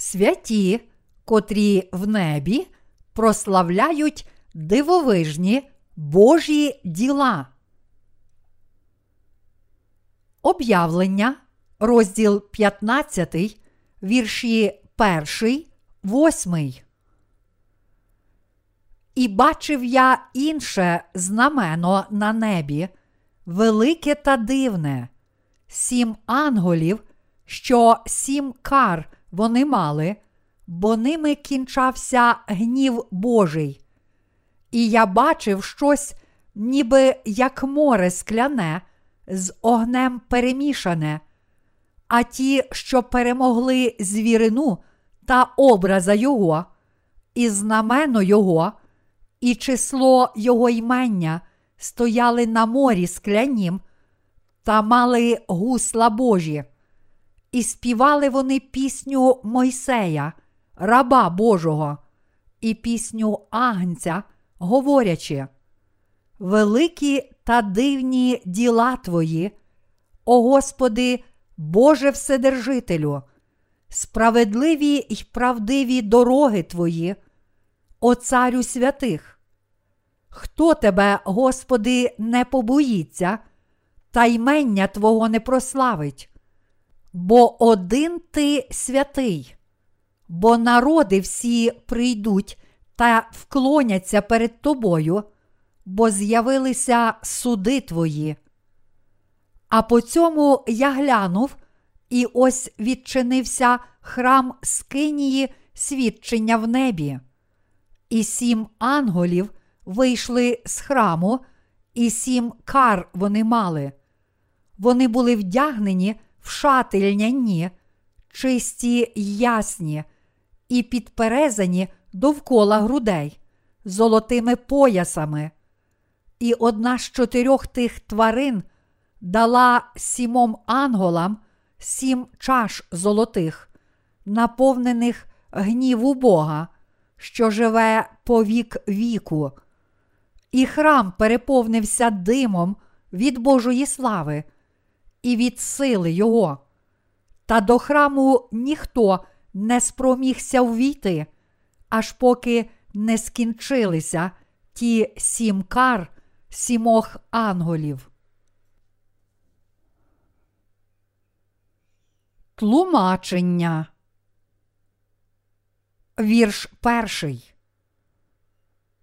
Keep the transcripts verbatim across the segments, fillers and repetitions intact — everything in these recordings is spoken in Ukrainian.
святі, котрі в небі прославляють дивовижні Божі діла. Об'явлення, розділ п'ятнадцятий, вірші перший, восьмий. І бачив я інше знамено на небі, велике та дивне, сім анголів, що сім кар вони мали, бо ними кінчався гнів Божий. І я бачив щось, ніби як море скляне, з огнем перемішане, а ті, що перемогли звірину та образа його, і знамено його, і число його ймення стояли на морі склянім та мали гусла Божі. І співали вони пісню Мойсея, раба Божого, і пісню Агнця, говорячи: «Великі та дивні діла Твої, о Господи, Боже Вседержителю, справедливі й правдиві дороги Твої, о Царю святих! Хто Тебе, Господи, не побоїться, та ймення Твого не прославить? Бо один Ти святий, бо народи всі прийдуть та вклоняться перед Тобою, бо з'явилися суди Твої». А по цьому я глянув, і ось відчинився храм скинії свідчення в небі. І сім анголів вийшли з храму, і сім кар вони мали. Вони були вдягнені в шати льняні, чисті й ясні, і підперезані довкола грудей золотими поясами. І одна з чотирьох тих тварин дала сімом анголам сім чаш золотих, наповнених гніву Бога, що живе по вік віку. І храм переповнився димом від Божої слави і від сили його. Та до храму ніхто не спромігся увійти, аж поки не скінчилися ті сім кар сімох анголів. Тлумачення. Вірш перший.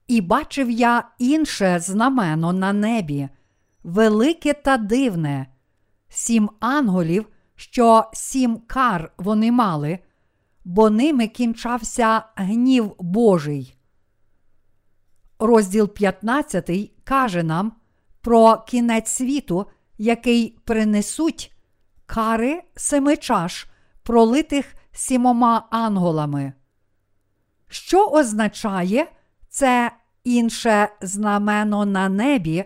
І бачив я інше знамено на небі, велике та дивне, сім анголів, що сім кар вони мали, бо ними кінчався гнів Божий. Розділ п'ятнадцятий каже нам про кінець світу, який принесуть кари семи чаш, пролитих сімома анголами. Що означає це інше знамено на небі,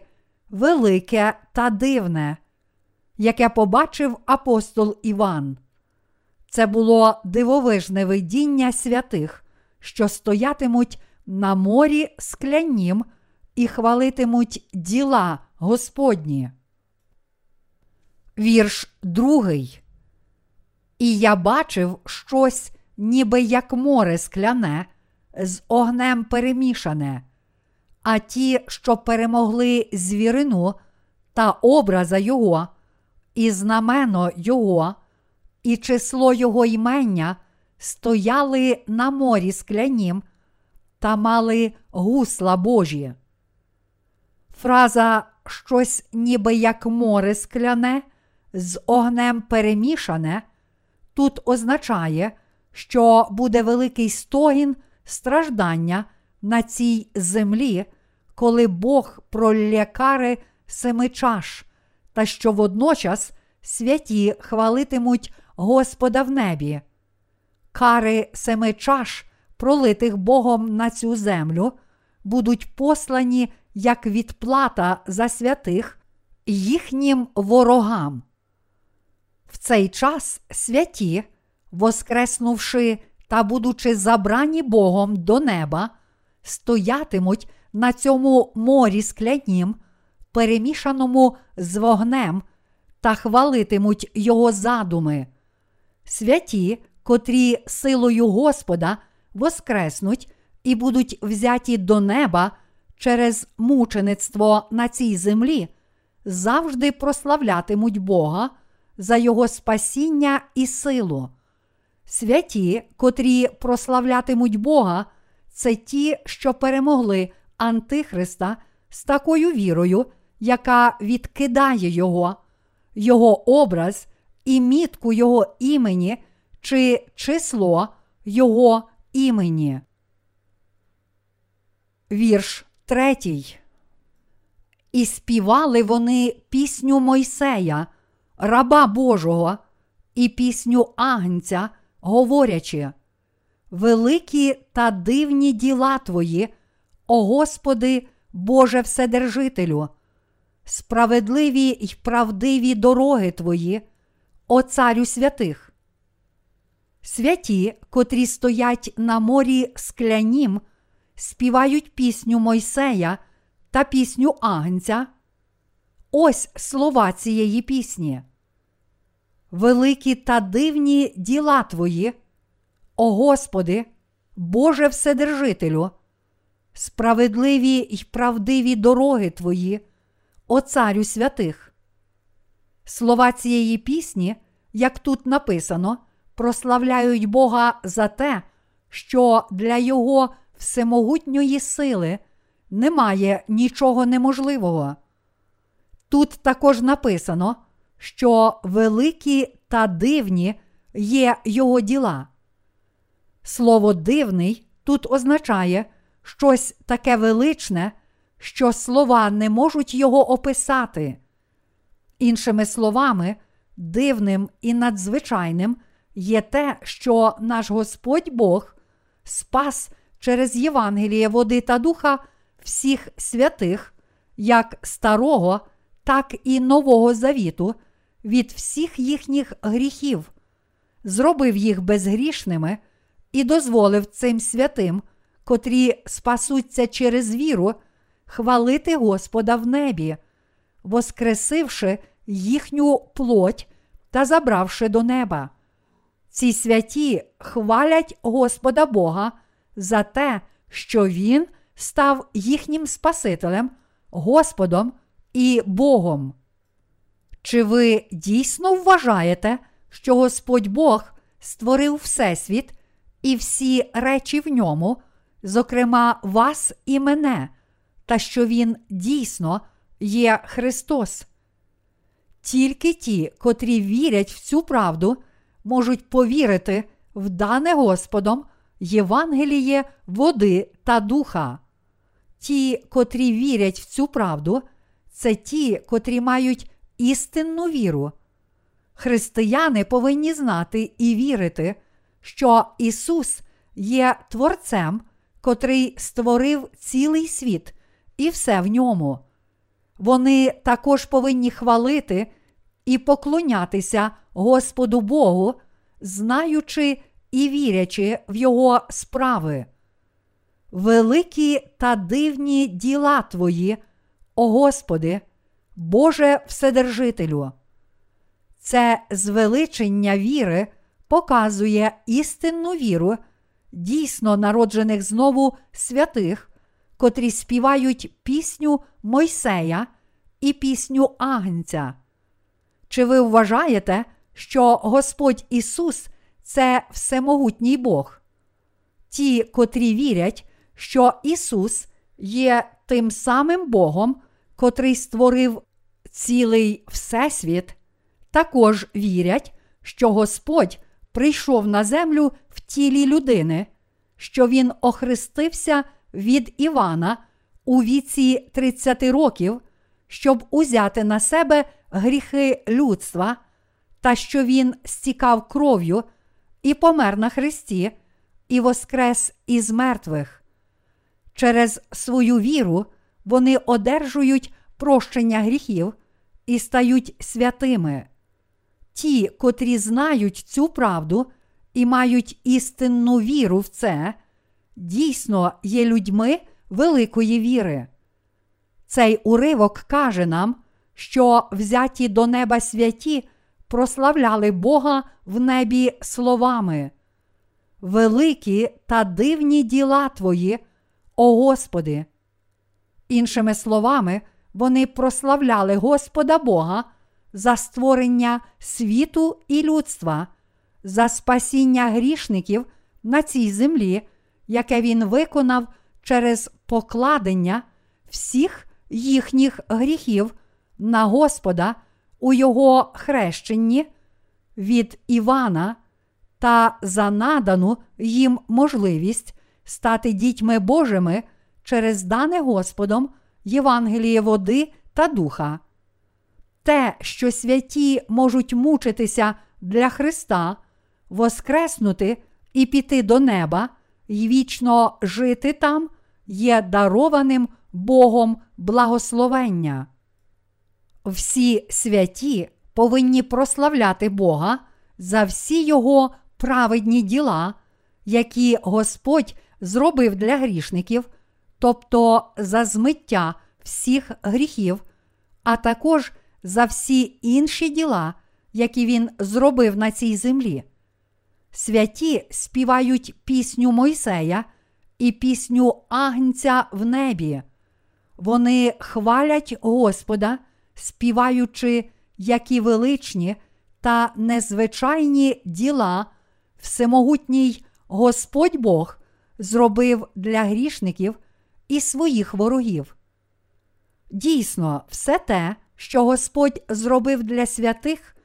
велике та дивне, яке побачив апостол Іван? Це було дивовижне видіння святих, що стоятимуть на морі склянім і хвалитимуть діла Господні. Вірш другий. І я бачив щось, ніби як море скляне, з огнем перемішане, а ті, що перемогли звірину та образа його, і знамено його, і число його ймення стояли на морі склянім та мали гусла Божі. Фраза «щось ніби як море скляне, з огнем перемішане» тут означає, що буде великий стогін страждання на цій землі, коли Бог пролє кари семи чаш, та що водночас святі хвалитимуть Господа в небі. Кари семи чаш, пролитих Богом на цю землю, будуть послані як відплата за святих їхнім ворогам. В цей час святі, воскреснувши та будучи забрані Богом до неба, стоятимуть на цьому морі склянім, перемішаному з вогнем, та хвалитимуть його задуми. Святі, котрі силою Господа воскреснуть і будуть взяті до неба через мучеництво на цій землі, завжди прославлятимуть Бога за Його спасіння і силу. Святі, котрі прославлятимуть Бога, це ті, що перемогли Антихриста з такою вірою, яка відкидає його, його образ і мітку його імені чи число його імені. Вірш третій. І співали вони пісню Мойсея, раба Божого, і пісню Агнця, говорячи: «Великі та дивні діла Твої, о Господи, Боже Вседержителю! Справедливі й правдиві дороги Твої, о Царю святих!» Святі, котрі стоять на морі склянім, співають пісню Мойсея та пісню Агнця. Ось слова цієї пісні: «Великі та дивні діла Твої, о Господи, Боже Вседержителю! Справедливі й правдиві дороги Твої, о Царю святих!» Слова цієї пісні, як тут написано, прославляють Бога за те, що для Його всемогутньої сили немає нічого неможливого. Тут також написано, що великі та дивні є Його діла. Слово «дивний» тут означає щось таке величне, що слова не можуть його описати. Іншими словами, дивним і надзвичайним є те, що наш Господь Бог спас через Євангеліє води та духа всіх святих, як старого, так і нового завіту, від всіх їхніх гріхів, зробив їх безгрішними і дозволив цим святим, котрі спасуться через віру, хвалити Господа в небі, воскресивши їхню плоть та забравши до неба. Ці святі хвалять Господа Бога за те, що Він став їхнім Спасителем, Господом і Богом. Чи ви дійсно вважаєте, що Господь Бог створив Всесвіт і всі речі в ньому, зокрема вас і мене, та що Він дійсно є Христос? Тільки ті, котрі вірять в цю правду, можуть повірити в дане Господом Євангеліє води та духа. Ті, котрі вірять в цю правду, це ті, котрі мають істинну віру. Християни повинні знати і вірити, що Ісус є Творцем, котрий створив цілий світ і все в ньому. Вони також повинні хвалити і поклонятися Господу Богу, знаючи і вірячи в Його справи. Великі та дивні діла Твої, о Господи, Боже Вседержителю! Це звеличення віри показує істинну віру дійсно народжених знову святих, котрі співають пісню Мойсея і пісню Агнця. Чи ви вважаєте, що Господь Ісус – це всемогутній Бог? Ті, котрі вірять, що Ісус є тим самим Богом, котрий створив цілий Всесвіт, також вірять, що Господь прийшов на землю в тілі людини, що Він охрестився від Івана у віці тридцяти років, щоб узяти на себе гріхи людства, та що Він стікав кров'ю і помер на хресті, і воскрес із мертвих. Через свою віру вони одержують прощення гріхів і стають святими. Ті, котрі знають цю правду і мають істинну віру в це, дійсно є людьми великої віри. Цей уривок каже нам, що взяті до неба святі прославляли Бога в небі словами: великі та дивні діла Твої, о Господи! Іншими словами, вони прославляли Господа Бога за створення світу і людства, за спасіння грішників на цій землі, яке Він виконав через покладення всіх їхніх гріхів на Господа у Його хрещенні від Івана та за надану їм можливість стати дітьми Божими через дане Господом Євангеліє води та духа. Те, що святі можуть мучитися для Христа, воскреснути і піти до неба, і вічно жити там, є дарованим Богом благословення. Всі святі повинні прославляти Бога за всі Його праведні діла, які Господь зробив для грішників, тобто за змиття всіх гріхів, а також за всі інші діла, які Він зробив на цій землі. Святі співають пісню Мойсея і пісню Агнця в небі. Вони хвалять Господа, співаючи, які величні та незвичайні діла всемогутній Господь Бог зробив для грішників і своїх ворогів. Дійсно, все те, що Господь зробив для святих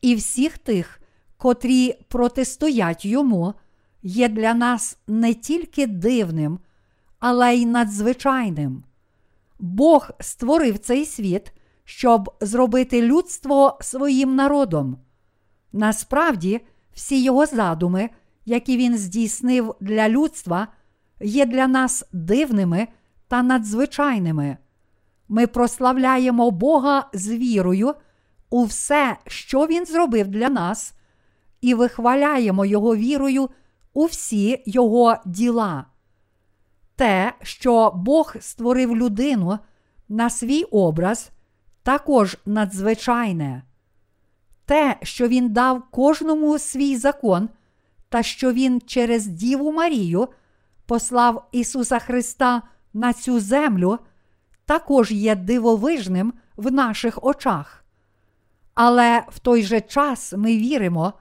і всіх тих, котрі протистоять Йому, є для нас не тільки дивним, але й надзвичайним. Бог створив цей світ, щоб зробити людство своїм народом. Насправді, всі Його задуми, які Він здійснив для людства, є для нас дивними та надзвичайними. Ми прославляємо Бога з вірою у все, що Він зробив для нас, і вихваляємо Його вірою у всі Його діла. Те, що Бог створив людину на свій образ, також надзвичайне. Те, що Він дав кожному свій закон, та що Він через Діву Марію послав Ісуса Христа на цю землю, також є дивовижним в наших очах. Але в той же час ми віримо,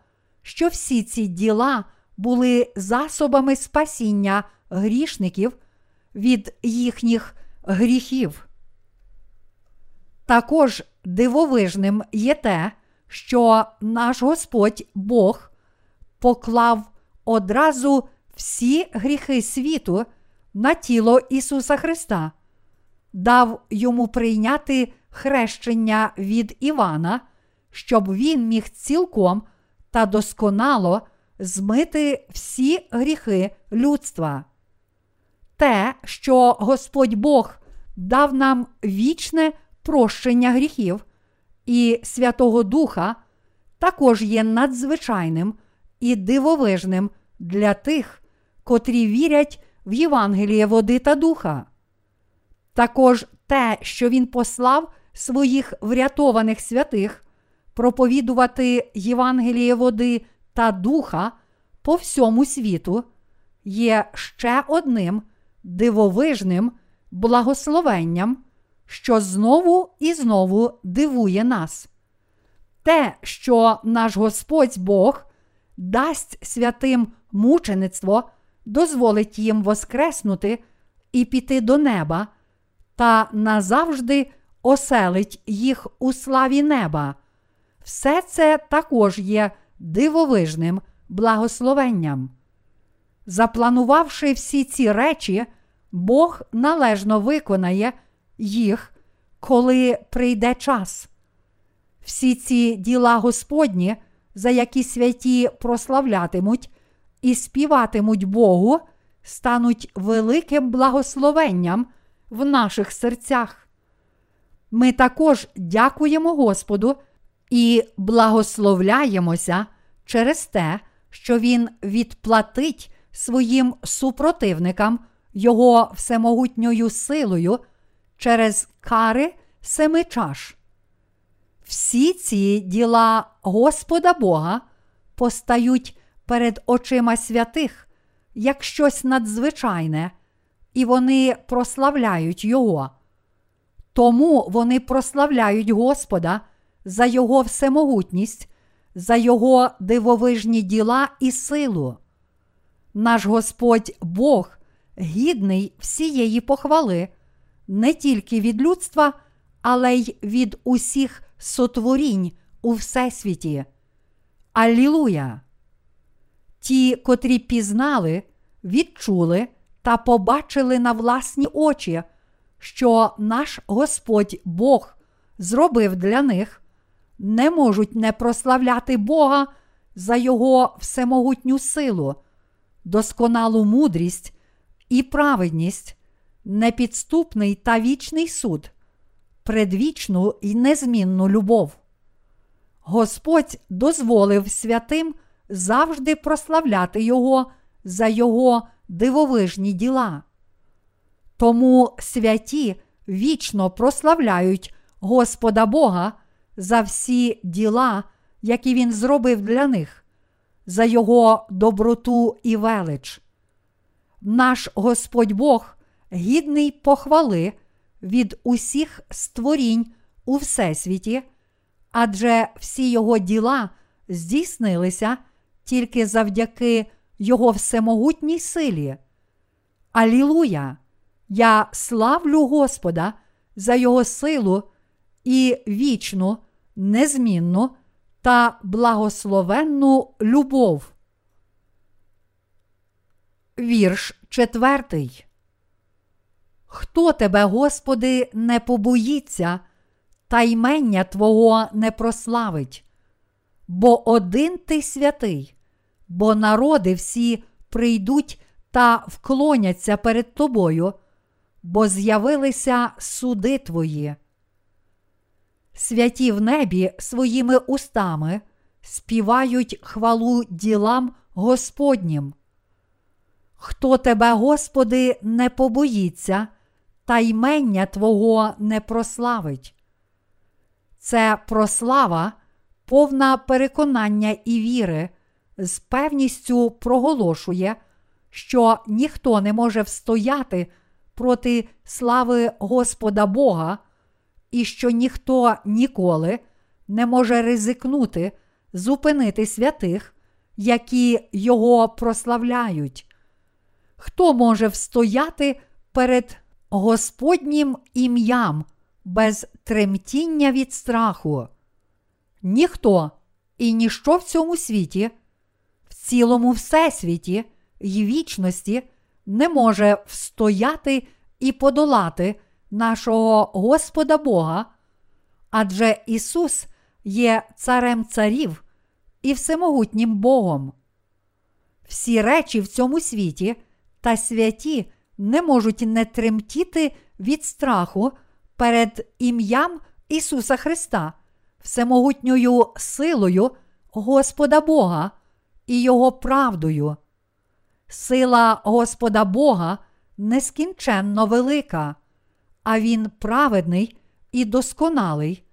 що всі ці діла були засобами спасіння грішників від їхніх гріхів. Також дивовижним є те, що наш Господь Бог поклав одразу всі гріхи світу на тіло Ісуса Христа, дав Йому прийняти хрещення від Івана, щоб Він міг цілком та досконало змити всі гріхи людства. Те, що Господь Бог дав нам вічне прощення гріхів і Святого Духа, також є надзвичайним і дивовижним для тих, котрі вірять в Євангеліє води та духа. Також те, що Він послав своїх врятованих святих проповідувати Євангеліє води та духа по всьому світу, є ще одним дивовижним благословенням, що знову і знову дивує нас. Те, що наш Господь Бог дасть святим мучеництво, дозволить їм воскреснути і піти до неба, та назавжди оселить їх у славі неба. Все це також є дивовижним благословенням. Запланувавши всі ці речі, Бог належно виконає їх, коли прийде час. Всі ці діла Господні, за які святі прославлятимуть і співатимуть Богу, стануть великим благословенням в наших серцях. Ми також дякуємо Господу і благословляємося через те, що Він відплатить своїм супротивникам Його всемогутньою силою через кари семи чаш. Всі ці діла Господа Бога постають перед очима святих як щось надзвичайне, і вони прославляють Його. Тому вони прославляють Господа за Його всемогутність, за Його дивовижні діла і силу. Наш Господь Бог гідний всієї похвали, не тільки від людства, але й від усіх сотворінь у Всесвіті. Алілуя! Ті, котрі пізнали, відчули та побачили на власні очі, що наш Господь Бог зробив для них, не можуть не прославляти Бога за Його всемогутню силу, досконалу мудрість і праведність, непідступний та вічний суд, предвічну і незмінну любов. Господь дозволив святим завжди прославляти Його за Його дивовижні діла. Тому святі вічно прославляють Господа Бога за всі діла, які Він зробив для них, за Його доброту і велич. Наш Господь Бог гідний похвали від усіх створінь у Всесвіті, адже всі Його діла здійснилися тільки завдяки Його всемогутній силі. Алілуя! Я славлю Господа за Його силу і вічну, незмінну та благословенну любов. Вірш четвертий. Хто тебе, Господи, не побоїться, та імення Твого не прославить? Бо один Ти святий, бо народи всі прийдуть та вклоняться перед Тобою, бо з'явилися суди Твої. Святі в небі своїми устами співають хвалу ділам Господнім. Хто тебе, Господи, не побоїться, та імення Твого не прославить? Це прослава, повна переконання і віри, з певністю проголошує, що ніхто не може встояти проти слави Господа Бога і що ніхто ніколи не може ризикнути зупинити святих, які Його прославляють. Хто може встояти перед Господнім ім'ям без тремтіння від страху? Ніхто і ніщо в цьому світі, в цілому всесвіті й вічності не може встояти і подолати нашого Господа Бога, адже Ісус є царем царів і всемогутнім Богом. Всі речі в цьому світі та святі не можуть не тремтіти від страху перед ім'ям Ісуса Христа, всемогутньою силою Господа Бога і Його правдою. Сила Господа Бога нескінченно велика, а Він праведний і досконалий,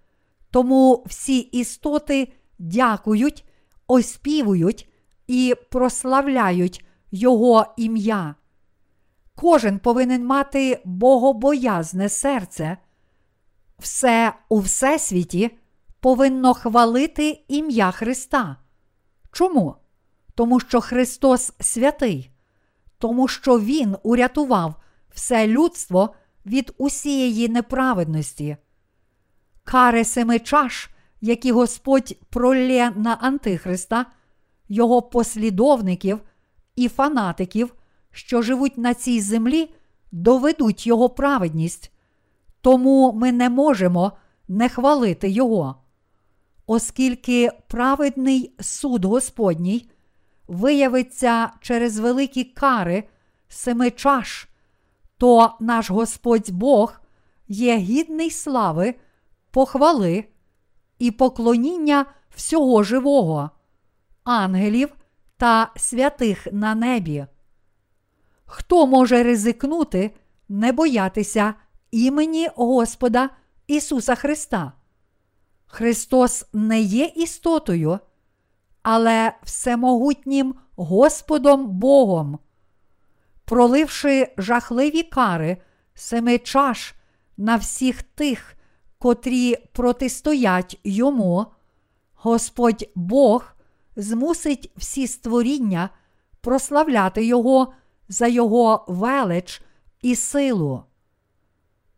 тому всі істоти дякують, оспівують і прославляють Його ім'я. Кожен повинен мати богобоязне серце. Все у Всесвіті повинно хвалити ім'я Христа. Чому? Тому що Христос святий, тому що Він урятував все людство від усієї неправедності. Кари семи чаш, які Господь пролє на Антихриста, його послідовників і фанатиків, що живуть на цій землі, доведуть його праведність. Тому ми не можемо не хвалити Його. Оскільки праведний суд Господній виявиться через великі кари семи чаш, то наш Господь Бог є гідний слави, похвали і поклоніння всього живого, ангелів та святих на небі. Хто може ризикнути не боятися імені Господа Ісуса Христа? Христос не є істотою, але всемогутнім Господом Богом, проливши жахливі кари семи чаш на всіх тих, котрі протистоять йому, Господь Бог змусить всі створіння прославляти його за його велич і силу.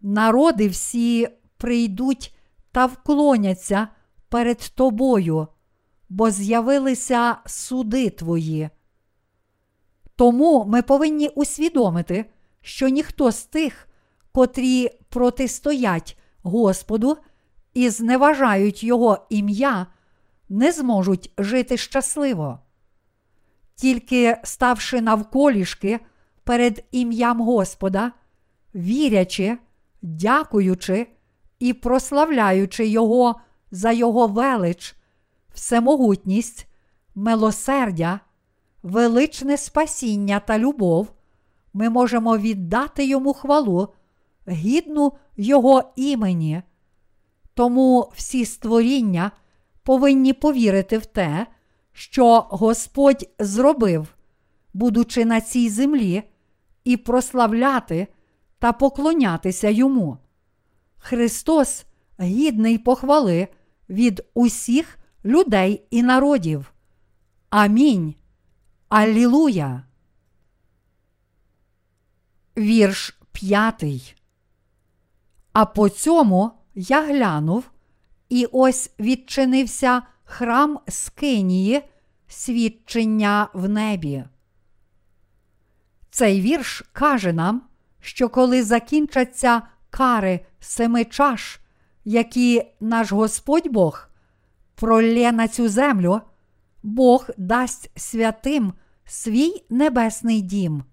Народи всі прийдуть та вклоняться перед тобою, бо з'явилися суди твої. Тому ми повинні усвідомити, що ніхто з тих, котрі протистоять Господу і зневажають його ім'я, не зможуть жити щасливо. Тільки ставши навколішки перед ім'ям Господа, вірячи, дякуючи і прославляючи його за його велич, всемогутність, милосердя, величне спасіння та любов, ми можемо віддати йому хвалу, гідну його імені. Тому всі створіння повинні повірити в те, що Господь зробив, будучи на цій землі, і прославляти та поклонятися йому. Христос гідний похвали від усіх людей і народів. Амінь. Алілуя. Вірш п'ятий. А по цьому я глянув, і ось відчинився храм Скинії, свідчення в небі. Цей вірш каже нам, що коли закінчаться кари семи чаш, які наш Господь Бог пролє на цю землю, Бог дасть святим свій небесний дім.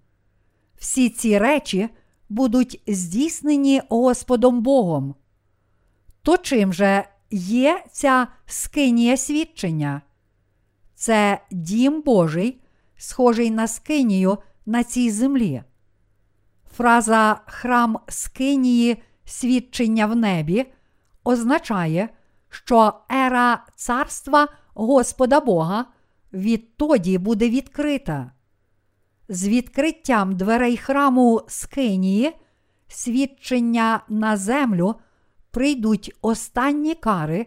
Всі ці речі будуть здійснені Господом Богом. То чим же є ця скинія свідчення? Це дім Божий, схожий на скинію на цій землі. Фраза «храм скинії, свідчення в небі» означає, що ера царства Господа Бога відтоді буде відкрита. З відкриттям дверей храму Скинії, свідчення на землю, прийдуть останні кари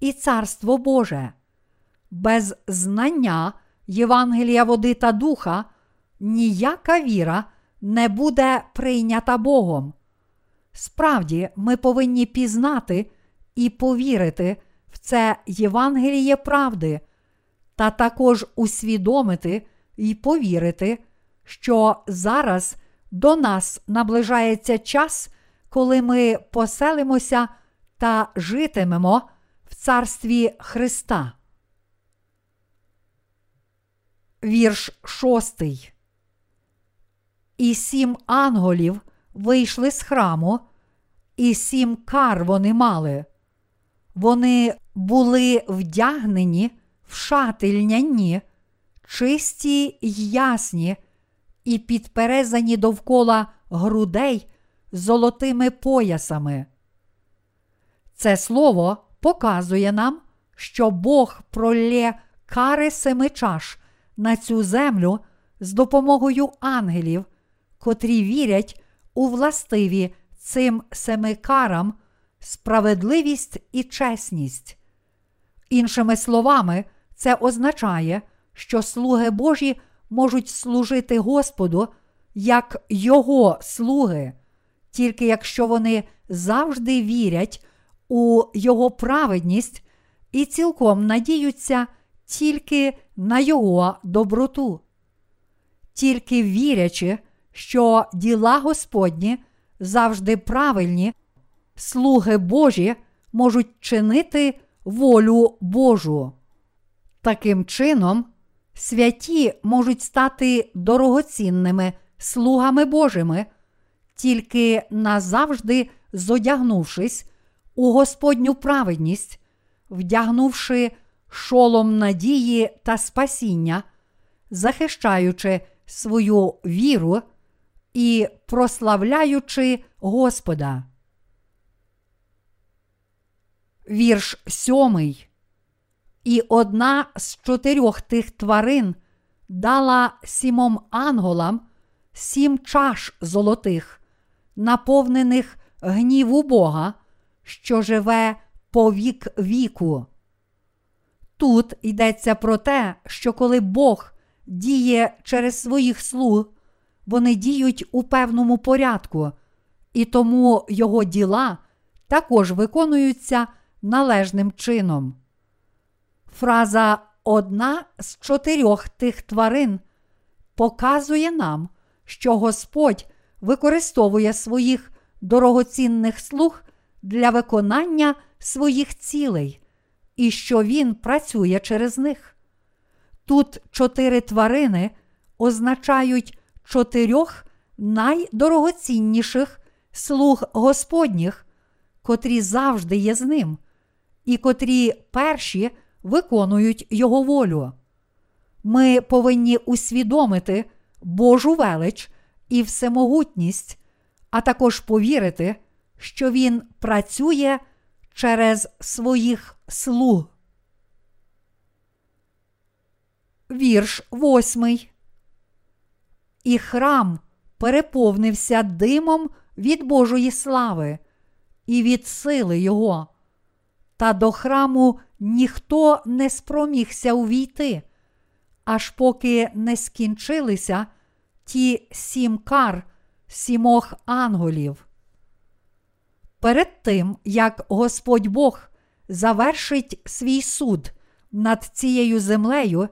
і царство Боже. Без знання Євангелія води та духа ніяка віра не буде прийнята Богом. Справді, ми повинні пізнати і повірити в це Євангеліє правди, та також усвідомити і повірити, що зараз до нас наближається час, коли ми поселимося та житимемо в царстві Христа. Вірш шостий. І сім анголів вийшли з храму, і сім кар вони мали. Вони були вдягнені в шати льняні, чисті й ясні, і підперезані довкола грудей золотими поясами. Це слово показує нам, що Бог пролє кари семи чаш на цю землю з допомогою ангелів, котрі вірять у властиві цим семи карам справедливість і чесність. Іншими словами, це означає, що слуги Божі можуть служити Господу як його слуги, тільки якщо вони завжди вірять у його праведність і цілком надіються тільки на його доброту. Тільки вірячи, що діла Господні завжди правильні, слуги Божі можуть чинити волю Божу. Таким чином, святі можуть стати дорогоцінними слугами Божими, тільки назавжди зодягнувшись у Господню праведність, вдягнувши шолом надії та спасіння, захищаючи свою віру і прославляючи Господа. Вірш сьомий. І одна з чотирьох тих тварин дала сімом анголам сім чаш золотих, наповнених гніву Бога, що живе по вік віку. Тут йдеться про те, що коли Бог діє через своїх слуг, вони діють у певному порядку, і тому його діла також виконуються належним чином. Фраза «одна з чотирьох тих тварин» показує нам, що Господь використовує своїх дорогоцінних слуг для виконання своїх цілей, і що Він працює через них. Тут чотири тварини означають чотирьох найдорогоцінніших слуг Господніх, котрі завжди є з ним, і котрі перші виконують його волю. Ми повинні усвідомити Божу велич і всемогутність, а також повірити, що Він працює через своїх слуг. Вірш восьмий. І храм переповнився димом від Божої слави і від сили Його. Та до храму ніхто не спромігся увійти, аж поки не скінчилися ті сім кар сімох анголів. Перед тим, як Господь Бог завершить свій суд над цією землею,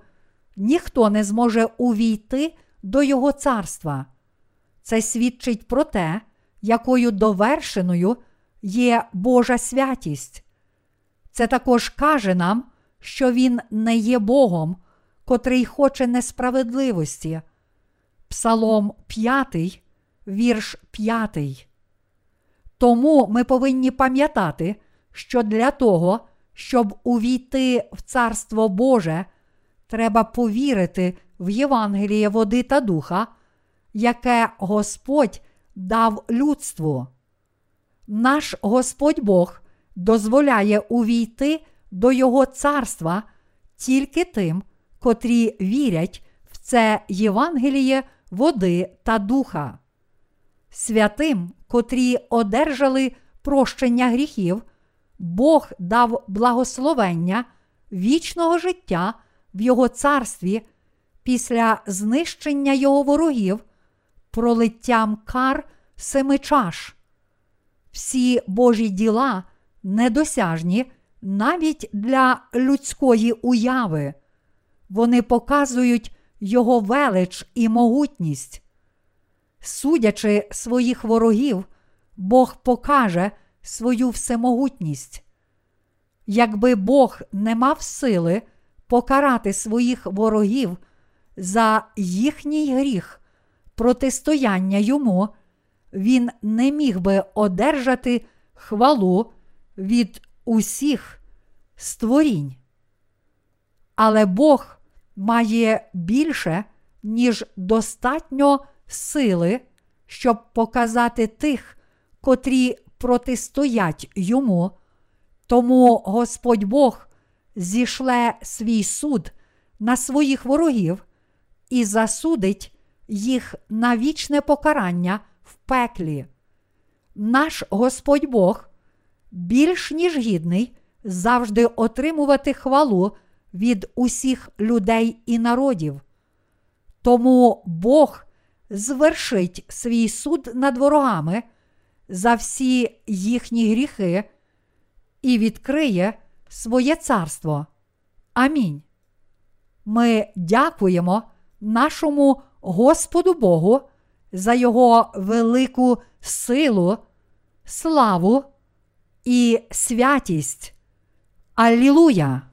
ніхто не зможе увійти до Його царства. Це свідчить про те, якою довершеною є Божа святість. Це також каже нам, що Він не є Богом, котрий хоче несправедливості. Псалом п'ятий, вірш п'ятий. Тому ми повинні пам'ятати, що для того, щоб увійти в Царство Боже, треба повірити в Євангеліє води та духа, яке Господь дав людству. Наш Господь Бог дозволяє увійти до Його царства тільки тим, котрі вірять в це Євангеліє води та духа. Святим, котрі одержали прощення гріхів, Бог дав благословення вічного життя в Його царстві після знищення Його ворогів пролиттям кар семи чаш. Всі Божі діла недосяжні навіть для людської уяви. Вони показують Його велич і могутність. Судячи своїх ворогів, Бог покаже свою всемогутність. Якби Бог не мав сили покарати своїх ворогів за їхній гріх, протистояння йому, він не міг би одержати хвалу від усіх створінь. Але Бог має більше, ніж достатньо сили, щоб показати тих, котрі протистоять йому. Тому Господь Бог зішле свій суд на своїх ворогів і засудить їх на вічне покарання в пеклі. Наш Господь Бог більш ніж гідний завжди отримувати хвалу від усіх людей і народів. Тому Бог звершить свій суд над ворогами за всі їхні гріхи і відкриє своє царство. Амінь. Ми дякуємо нашому Господу Богу за Його велику силу, славу і святість. Алілуя!